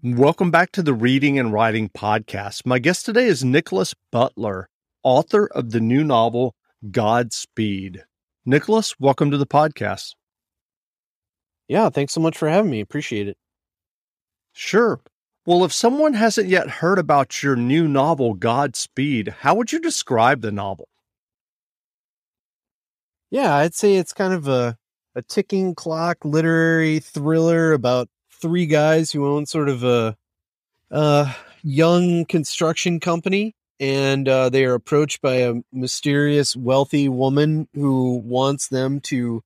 Welcome back to the Reading and Writing Podcast. My guest today is Nicholas Butler, author of the new novel, Godspeed. Nicholas, welcome to the podcast. Yeah, thanks so much for having me. Appreciate it. Sure. Well, if someone hasn't yet heard about your new novel, Godspeed, how would you describe the novel? Yeah, I'd say it's kind of a ticking clock literary thriller about three guys who own sort of a young construction company, and they are approached by a mysterious wealthy woman who wants them to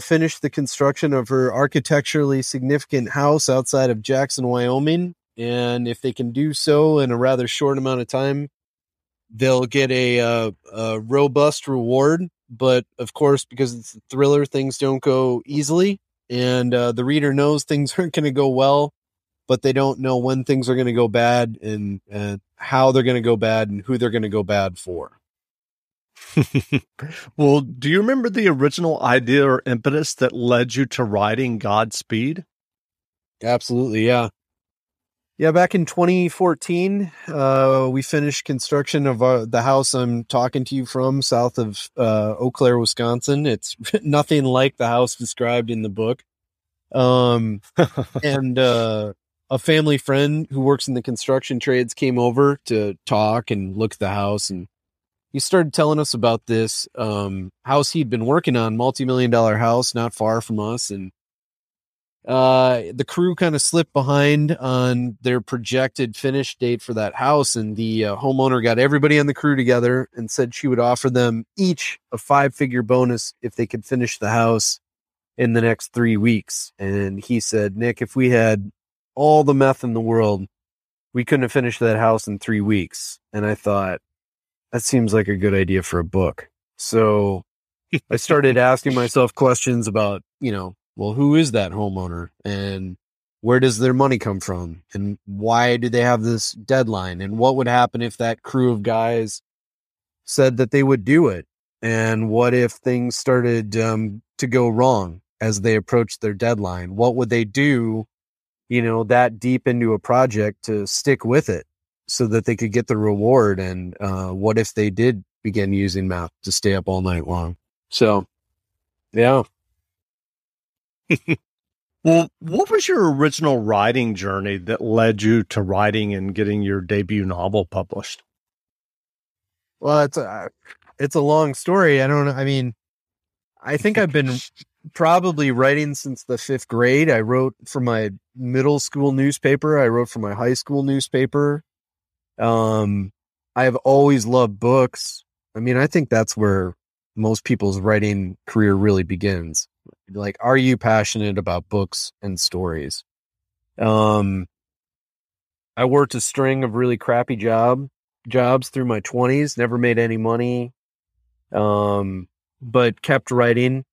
finish the construction of her architecturally significant house outside of Jackson, Wyoming. And if they can do so in a rather short amount of time, they'll get a robust reward. But of course, because it's a thriller, things don't go easily. And the reader knows things aren't going to go well, but they don't know when things are going to go bad and how they're going to go bad and who they're going to go bad for. Well, do you remember the original idea or impetus that led you to writing Godspeed? Absolutely, yeah. Yeah, back in 2014, we finished construction of the house I'm talking to you from, south of Eau Claire, Wisconsin. It's nothing like the house described in the book. And a family friend who works in the construction trades came over to talk and look at the house. And he started telling us about this house he'd been working on, multi-million-dollar house not far from us. And the crew kind of slipped behind on their projected finish date for that house, and the homeowner got everybody on the crew together and said she would offer them each a $5-figure bonus if they could finish the house in the next 3 weeks. And he said, Nick, if we had all the meth in the world, we couldn't have finished that house in 3 weeks. And I thought, that seems like a good idea for a book. So I started asking myself questions about, well, who is that homeowner, and where does their money come from, and why do they have this deadline, and what would happen if that crew of guys said that they would do it, and what if things started to go wrong as they approached their deadline? What would they do, that deep into a project to stick with it so that they could get the reward, and what if they did begin using math to stay up all night long? So, yeah. Well, what was your original writing journey that led you to writing and getting your debut novel published? Well, it's a long story. I think I've been probably writing since the 5th grade. I wrote for my middle school newspaper. I wrote for my high school newspaper. I have always loved books. I think that's where most people's writing career really begins. Like, are you passionate about books and stories? I worked a string of really crappy jobs through my 20s, never made any money, but kept writing,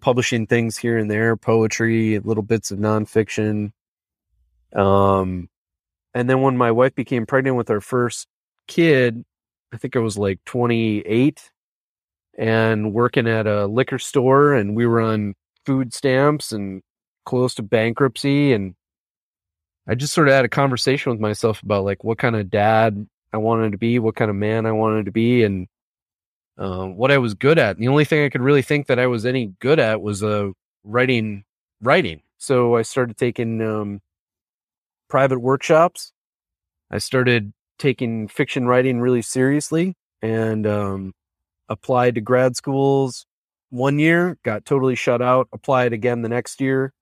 publishing things here and there, poetry, little bits of nonfiction. And then when my wife became pregnant with our first kid, I think I was like 28 and working at a liquor store, and we were on food stamps and close to bankruptcy. And I just sort of had a conversation with myself about like what kind of dad I wanted to be, what kind of man I wanted to be, and what I was good at. And the only thing I could really think that I was any good at was writing. So I started taking private workshops. I started taking fiction writing really seriously, and applied to grad schools 1 year, got totally shut out, applied again the next year,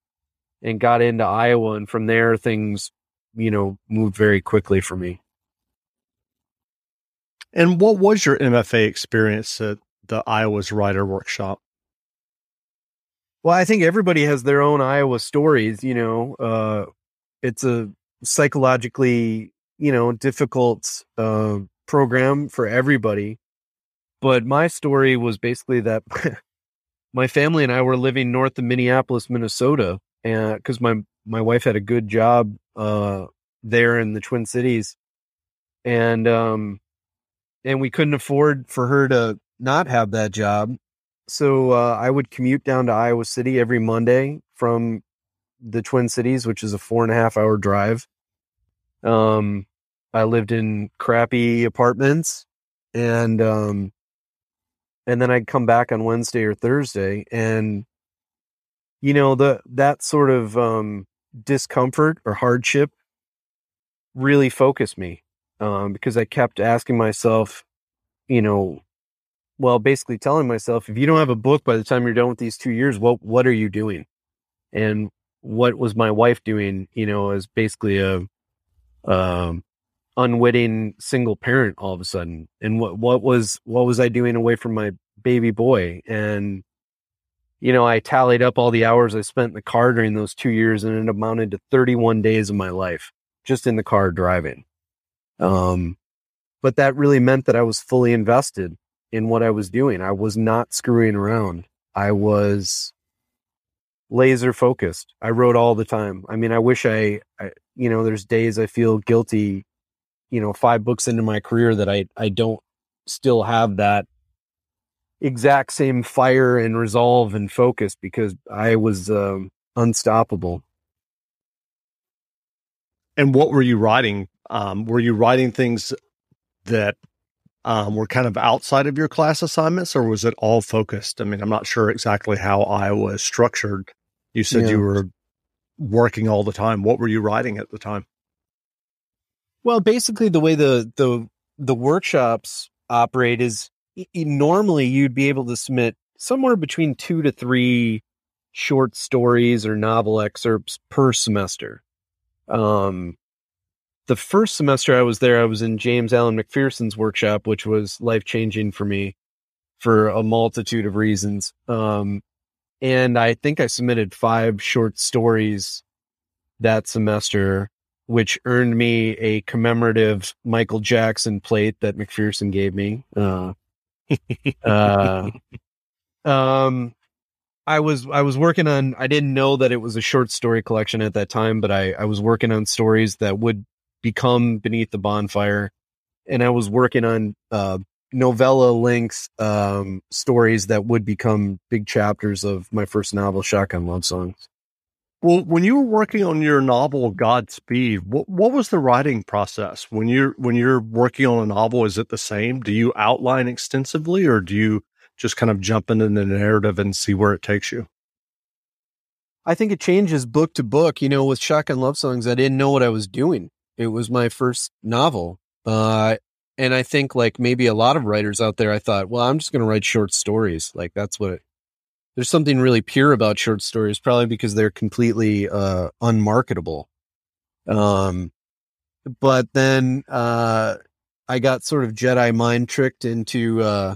and got into Iowa. And from there, things, moved very quickly for me. And what was your MFA experience at the Iowa's Writer Workshop? Well, I think everybody has their own Iowa stories. It's a psychologically, difficult program for everybody. But my story was basically that my family and I were living north of Minneapolis, Minnesota, and because my wife had a good job there in the Twin Cities, and we couldn't afford for her to not have that job. So I would commute down to Iowa City every Monday from the Twin Cities, which is a 4.5-hour drive, I lived in crappy apartments, and then I'd come back on Wednesday or Thursday, and you know, that sort of discomfort or hardship really focused me, because I kept asking myself, you know, well, basically telling myself, if you don't have a book by the time you're done with these 2 years, what are you doing? And what was my wife doing, you know, as basically a unwitting single parent all of a sudden? And what was I doing away from my baby boy? And, you know, I tallied up all the hours I spent in the car during those 2 years, and it amounted to 31 days of my life just in the car driving. But that really meant that I was fully invested in what I was doing. I was not screwing around. I was laser focused. I wrote all the time. I mean, I wish I you know, there's days I feel guilty, you know, 5 books into my career, that I don't still have that exact same fire and resolve and focus, because I was unstoppable. And what were you writing? Were you writing things that were kind of outside of your class assignments, or was it all focused? I mean, I'm not sure exactly how Iowa is structured. You said you were working all the time. What were you writing at the time? Well, basically the way the workshops operate is normally you'd be able to submit somewhere between 2 to 3 short stories or novel excerpts per semester. The first semester I was there, I was in James Allen McPherson's workshop, which was life-changing for me for a multitude of reasons. And I think I submitted 5 short stories that semester, which earned me a commemorative Michael Jackson plate that McPherson gave me. I was working on, I didn't know that it was a short story collection at that time, but I was working on stories that would become Beneath the Bonfire. And I was working on novella length stories that would become big chapters of my first novel, Shotgun Love Songs. Well, when you were working on your novel Godspeed, what was the writing process? When you're working on a novel, is it the same? Do you outline extensively, or do you just kind of jump into the narrative and see where it takes you? I think it changes book to book. You know, with Shotgun Love Songs, I didn't know what I was doing. It was my first novel. And I think, like maybe a lot of writers out there, I thought, well, I'm just going to write short stories. Like that's what there's something really pure about short stories, probably because they're completely unmarketable. But then I got sort of Jedi mind tricked into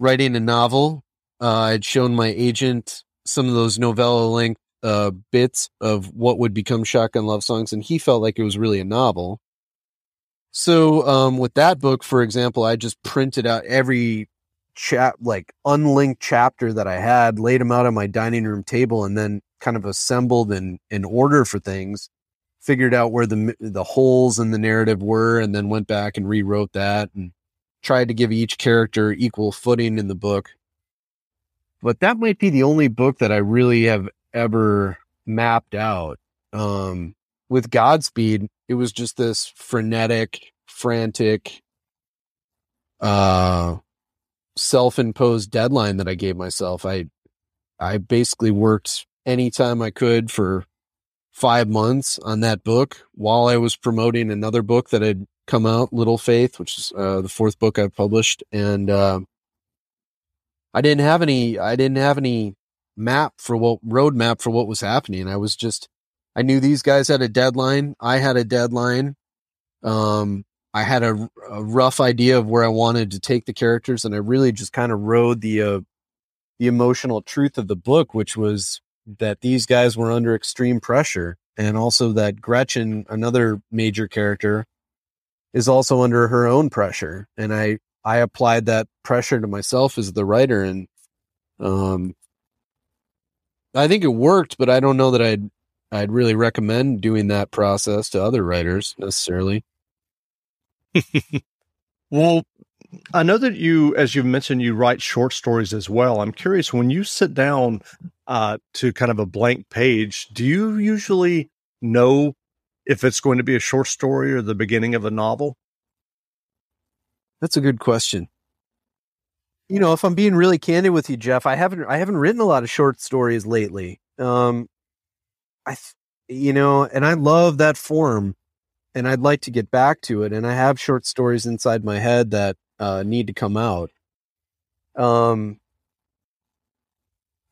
writing a novel. I'd shown my agent some of those novella length bits of what would become Shotgun Love Songs, and he felt like it was really a novel. So with that book, for example, I just printed out every unlinked chapter that I had, laid them out on my dining room table, and then kind of assembled in order for things, figured out where the holes in the narrative were, and then went back and rewrote that and tried to give each character equal footing in the book. But that might be the only book that I really have ever mapped out. With Godspeed, it was just this frantic, self-imposed deadline that I gave myself. I basically worked anytime I could for 5 months on that book while I was promoting another book that had come out, Little Faith, which is the 4th book I've published. And I didn't have any roadmap for what was happening. I knew these guys had a deadline. I had a deadline. I had a rough idea of where I wanted to take the characters, and I really just kind of rode the emotional truth of the book, which was that these guys were under extreme pressure, and also that Gretchen, another major character, is also under her own pressure. And I applied that pressure to myself as the writer, and I think it worked, but I don't know that I'd really recommend doing that process to other writers necessarily. Well, I know that you, as you've mentioned, you write short stories as well. I'm curious, when you sit down to kind of a blank page, do you usually know if it's going to be a short story or the beginning of a novel? That's a good question. You know, if I'm being really candid with you, Jeff, I haven't written a lot of short stories lately. And I love that form, and I'd like to get back to it. And I have short stories inside my head that need to come out.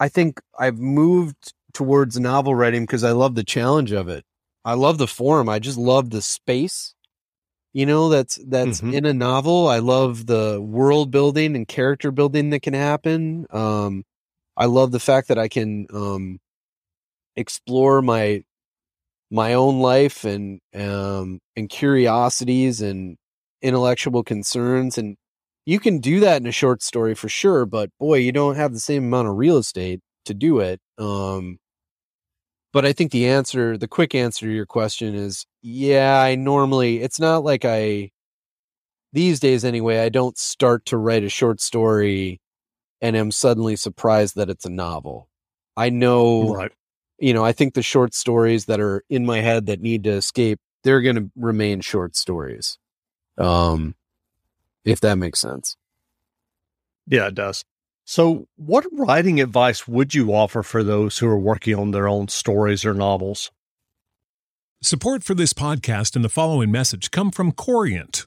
I think I've moved towards novel writing because I love the challenge of it. I love the form. I just love the space, you know, that's mm-hmm. in a novel. I love the world building and character building that can happen. I love the fact that I can explore my own life and curiosities and intellectual concerns, and you can do that in a short story for sure, but boy, you don't have the same amount of real estate to do it. But I think the quick answer to your question is, yeah, it's not like these days anyway, I don't start to write a short story and am suddenly surprised that it's a novel. I know, right. You know, I think the short stories that are in my head that need to escape, they're going to remain short stories. If that makes sense. Yeah, it does. So what writing advice would you offer for those who are working on their own stories or novels? Support for this podcast and the following message come from Corient.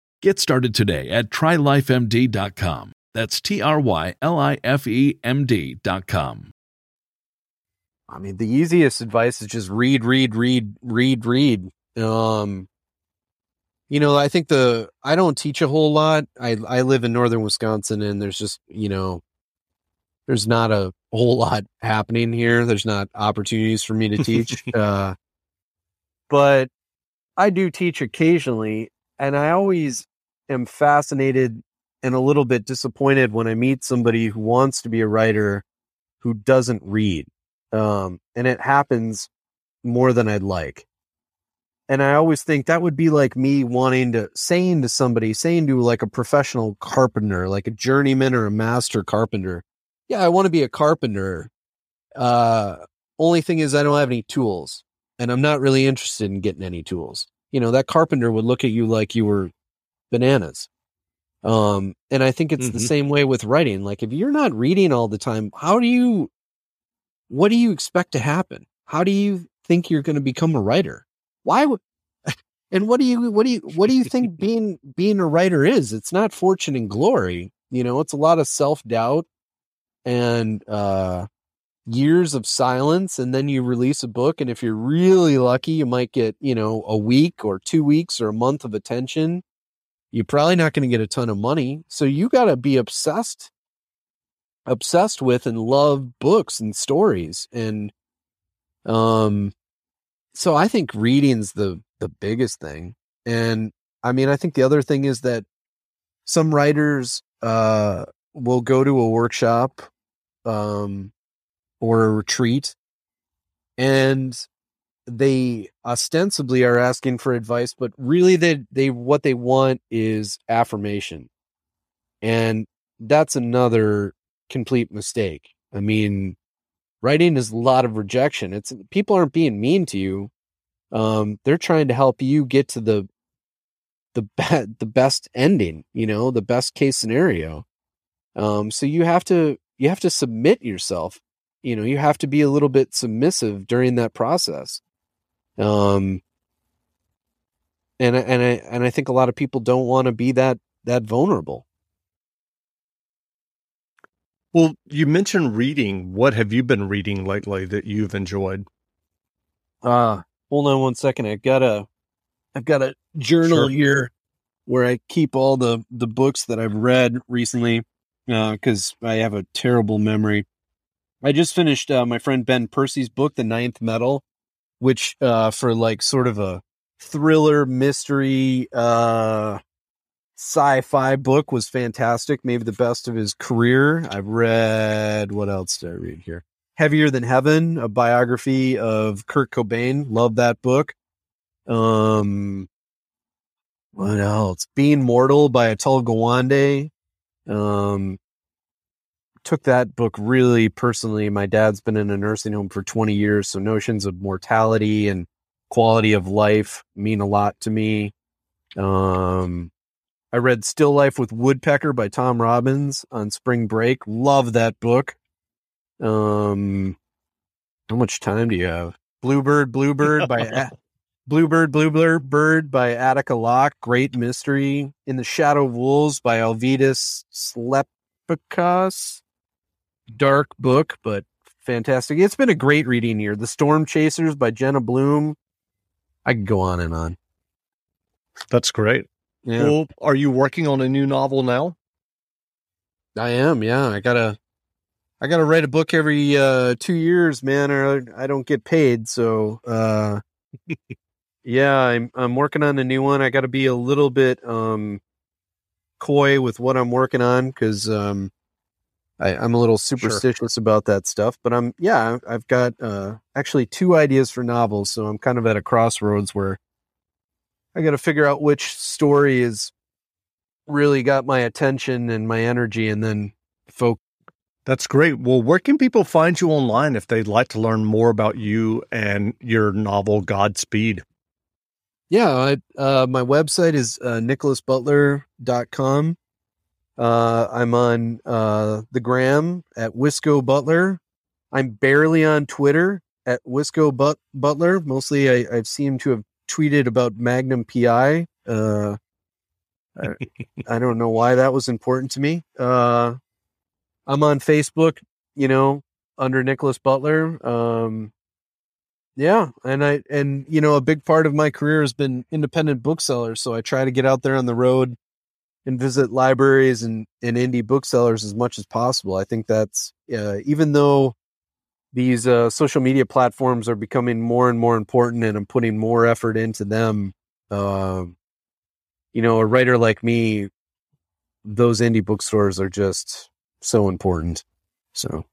Get started today at TryLifeMD.com. That's TryLifeMD.com. I mean, the easiest advice is just read. You know, I think I don't teach a whole lot. I live in northern Wisconsin, and there's just, you know, there's not a whole lot happening here. There's not opportunities for me to teach. But I do teach occasionally, and I always am fascinated and a little bit disappointed when I meet somebody who wants to be a writer who doesn't read. And it happens more than I'd like. And I always think that would be like me saying to like a professional carpenter, like a journeyman or a master carpenter. Yeah, I want to be a carpenter. Only thing is I don't have any tools, and I'm not really interested in getting any tools. You know, that carpenter would look at you like you were bananas. And I think it's the same way with writing. Like, if you're not reading all the time, what do you expect to happen? How do you think you're going to become a writer? What do you think being a writer is? It's not fortune and glory. You know, it's a lot of self-doubt and, years of silence, and then you release a book, and if you're really lucky you might get, you know, a week or 2 weeks or a month of attention. You're probably not going to get a ton of money, so you got to be obsessed obsessed with and love books and stories. And so I think reading's the biggest thing. And I mean, I think the other thing is that some writers will go to a workshop or a retreat, and they ostensibly are asking for advice, but really what they want is affirmation. And that's another complete mistake. I mean, writing is a lot of rejection. It's people aren't being mean to you. They're trying to help you get to the best ending, you know, the best case scenario. So you have to submit yourself, you know, you have to be a little bit submissive during that process. And I think a lot of people don't want to be that vulnerable. Well, you mentioned reading. What have you been reading lately that you've enjoyed? Hold on one second. I've got a journal here where I keep all the books that I've read recently, because I have a terrible memory. I just finished my friend Ben Percy's book, The Ninth Metal, which for like sort of a thriller mystery sci-fi book was fantastic. Maybe the best of his career. I've read, what else did I read here? Heavier Than Heaven, a biography of Kurt Cobain. Love that book. What else? Being Mortal by Atul Gawande. Took that book really personally. My dad's been in a nursing home for 20 years, so notions of mortality and quality of life mean a lot to me. I read Still Life with Woodpecker by Tom Robbins on spring break. Love that book. How much time do you have? Bluebird by Attica Locke. Great mystery. In the Shadow of Wolves by Alvydas Slepikas. Dark book, but fantastic. It's been a great reading year. The Storm Chasers by Jenna Bloom. I could go on and on. That's great. Yeah. Well, are you working on a new novel now? I am. Yeah. I gotta write a book every 2 years, man, or I don't get paid. So, yeah, I'm working on a new one. I got to be a little bit coy with what I'm working on because I'm a little superstitious about that stuff. But I've got actually two ideas for novels, so I'm kind of at a crossroads where I got to figure out which story is really got my attention and my energy, and then focus. That's great. Well, where can people find you online if they'd like to learn more about you and your novel, Godspeed? Yeah, my website is nicholasbutler.com. I'm on the gram at Wisco Butler. I'm barely on Twitter at Wisco Butler. Mostly I've seemed to have tweeted about Magnum PI. I don't know why that was important to me. I'm on Facebook, you know, under Nicholas Butler. And you know, a big part of my career has been independent bookseller. So I try to get out there on the road and visit libraries and indie booksellers as much as possible. I think that's, even though these social media platforms are becoming more and more important and I'm putting more effort into them, you know, a writer like me, those indie bookstores are just so important. So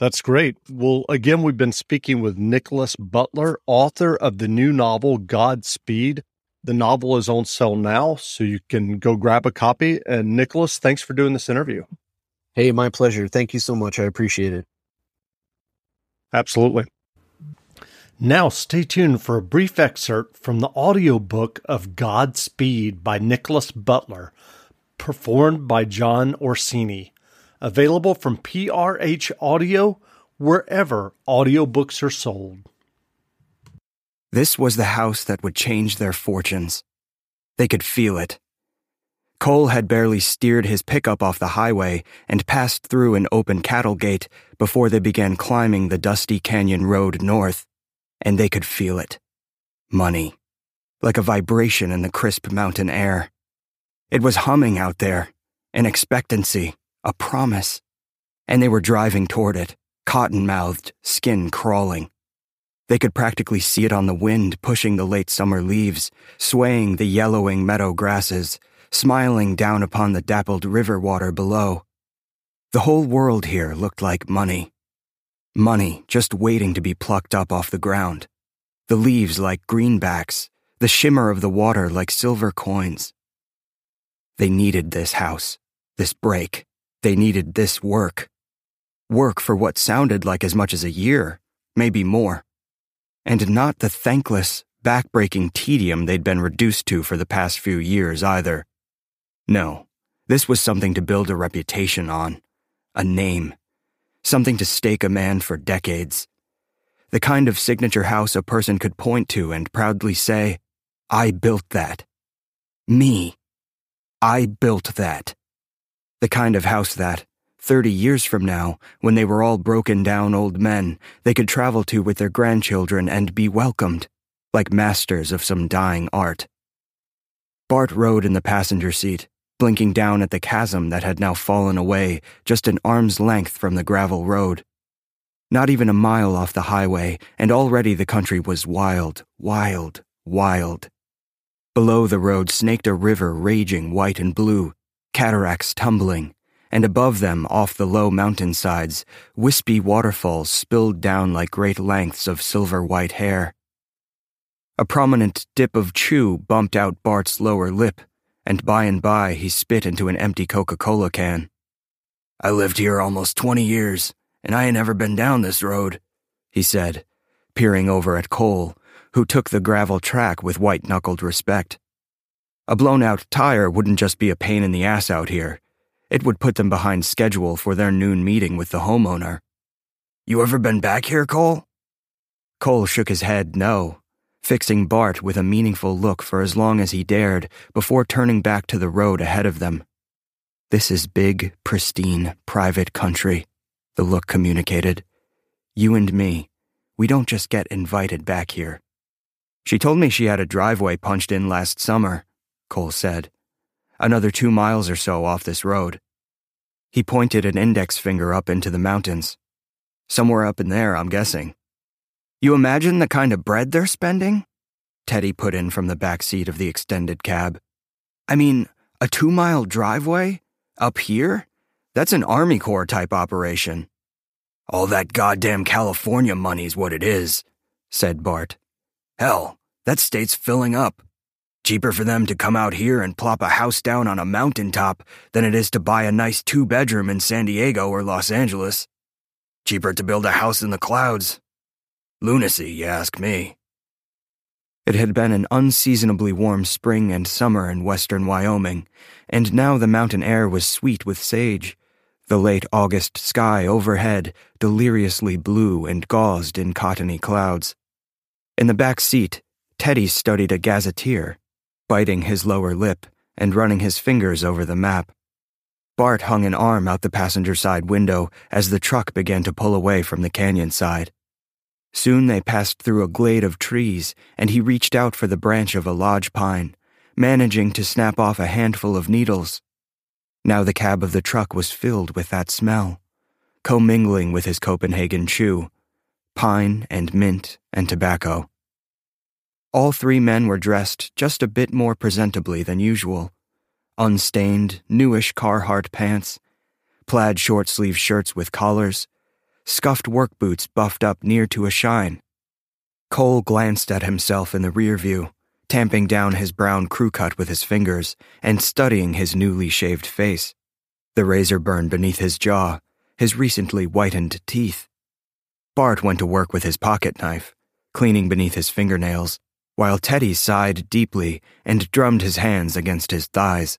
that's great. Well, again, we've been speaking with Nicholas Butler, author of the new novel Godspeed. The novel is on sale now, so you can go grab a copy. And Nicholas, thanks for doing this interview. Hey, my pleasure. Thank you so much. I appreciate it. Absolutely. Now stay tuned for a brief excerpt from the audiobook of Godspeed by Nicholas Butler, performed by John Orsini, available from PRH Audio, wherever audiobooks are sold. This was the house that would change their fortunes. They could feel it. Cole had barely steered his pickup off the highway and passed through an open cattle gate before they began climbing the dusty canyon road north, and they could feel it. Money. Like a vibration in the crisp mountain air. It was humming out there, an expectancy, a promise. And they were driving toward it, cotton-mouthed, skin crawling. They could practically see it on the wind pushing the late summer leaves, swaying the yellowing meadow grasses, smiling down upon the dappled river water below. The whole world here looked like money. Money just waiting to be plucked up off the ground. The leaves like greenbacks, the shimmer of the water like silver coins. They needed this house, this break. They needed this work. Work for what sounded like as much as a year, maybe more. And not the thankless, backbreaking tedium they'd been reduced to for the past few years either. No, this was something to build a reputation on, a name, something to stake a man for decades. The kind of signature house a person could point to and proudly say, I built that. Me. I built that. The kind of house that, 30 years from now, when they were all broken down old men, they could travel to with their grandchildren and be welcomed, like masters of some dying art. Bart rode in the passenger seat, blinking down at the chasm that had now fallen away just an arm's length from the gravel road. Not even a mile off the highway, and already the country was wild, wild, wild. Below the road snaked a river raging white and blue, cataracts tumbling, and above them, off the low mountainsides, wispy waterfalls spilled down like great lengths of silver-white hair. A prominent dip of chew bumped out Bart's lower lip, and by he spit into an empty Coca-Cola can. I lived here almost 20 years, and I ain't ever been down this road, he said, peering over at Cole, who took the gravel track with white-knuckled respect. A blown-out tire wouldn't just be a pain in the ass out here. It would put them behind schedule for their noon meeting with the homeowner. You ever been back here, Cole? Cole shook his head no, fixing Bart with a meaningful look for as long as he dared before turning back to the road ahead of them. This is big, pristine, private country, the look communicated. You and me, we don't just get invited back here. She told me she had a driveway punched in last summer, Cole said. Another 2 miles or so off this road. He pointed an index finger up into the mountains. Somewhere up in there, I'm guessing. You imagine the kind of bread they're spending? Teddy put in from the back seat of the extended cab. I mean, a 2-mile driveway? Up here? That's an Army Corps type operation. All that goddamn California money's what it is, said Bart. Hell, that state's filling up. Cheaper for them to come out here and plop a house down on a mountaintop than it is to buy a nice 2-bedroom in San Diego or Los Angeles. Cheaper to build a house in the clouds. Lunacy, you ask me. It had been an unseasonably warm spring and summer in western Wyoming, and now the mountain air was sweet with sage, the late August sky overhead deliriously blue and gauzed in cottony clouds. In the back seat, Teddy studied a gazetteer, biting his lower lip and running his fingers over the map. Bart hung an arm out the passenger side window as the truck began to pull away from the canyon side. Soon they passed through a glade of trees, and he reached out for the branch of a lodge pine, managing to snap off a handful of needles. Now the cab of the truck was filled with that smell, commingling with his Copenhagen chew, pine and mint and tobacco. All three men were dressed just a bit more presentably than usual. Unstained, newish Carhartt pants, plaid short-sleeved shirts with collars, scuffed work boots buffed up near to a shine. Cole glanced at himself in the rear view, tamping down his brown crew cut with his fingers and studying his newly shaved face, the razor burn beneath his jaw, his recently whitened teeth. Bart went to work with his pocket knife, cleaning beneath his fingernails, while Teddy sighed deeply and drummed his hands against his thighs.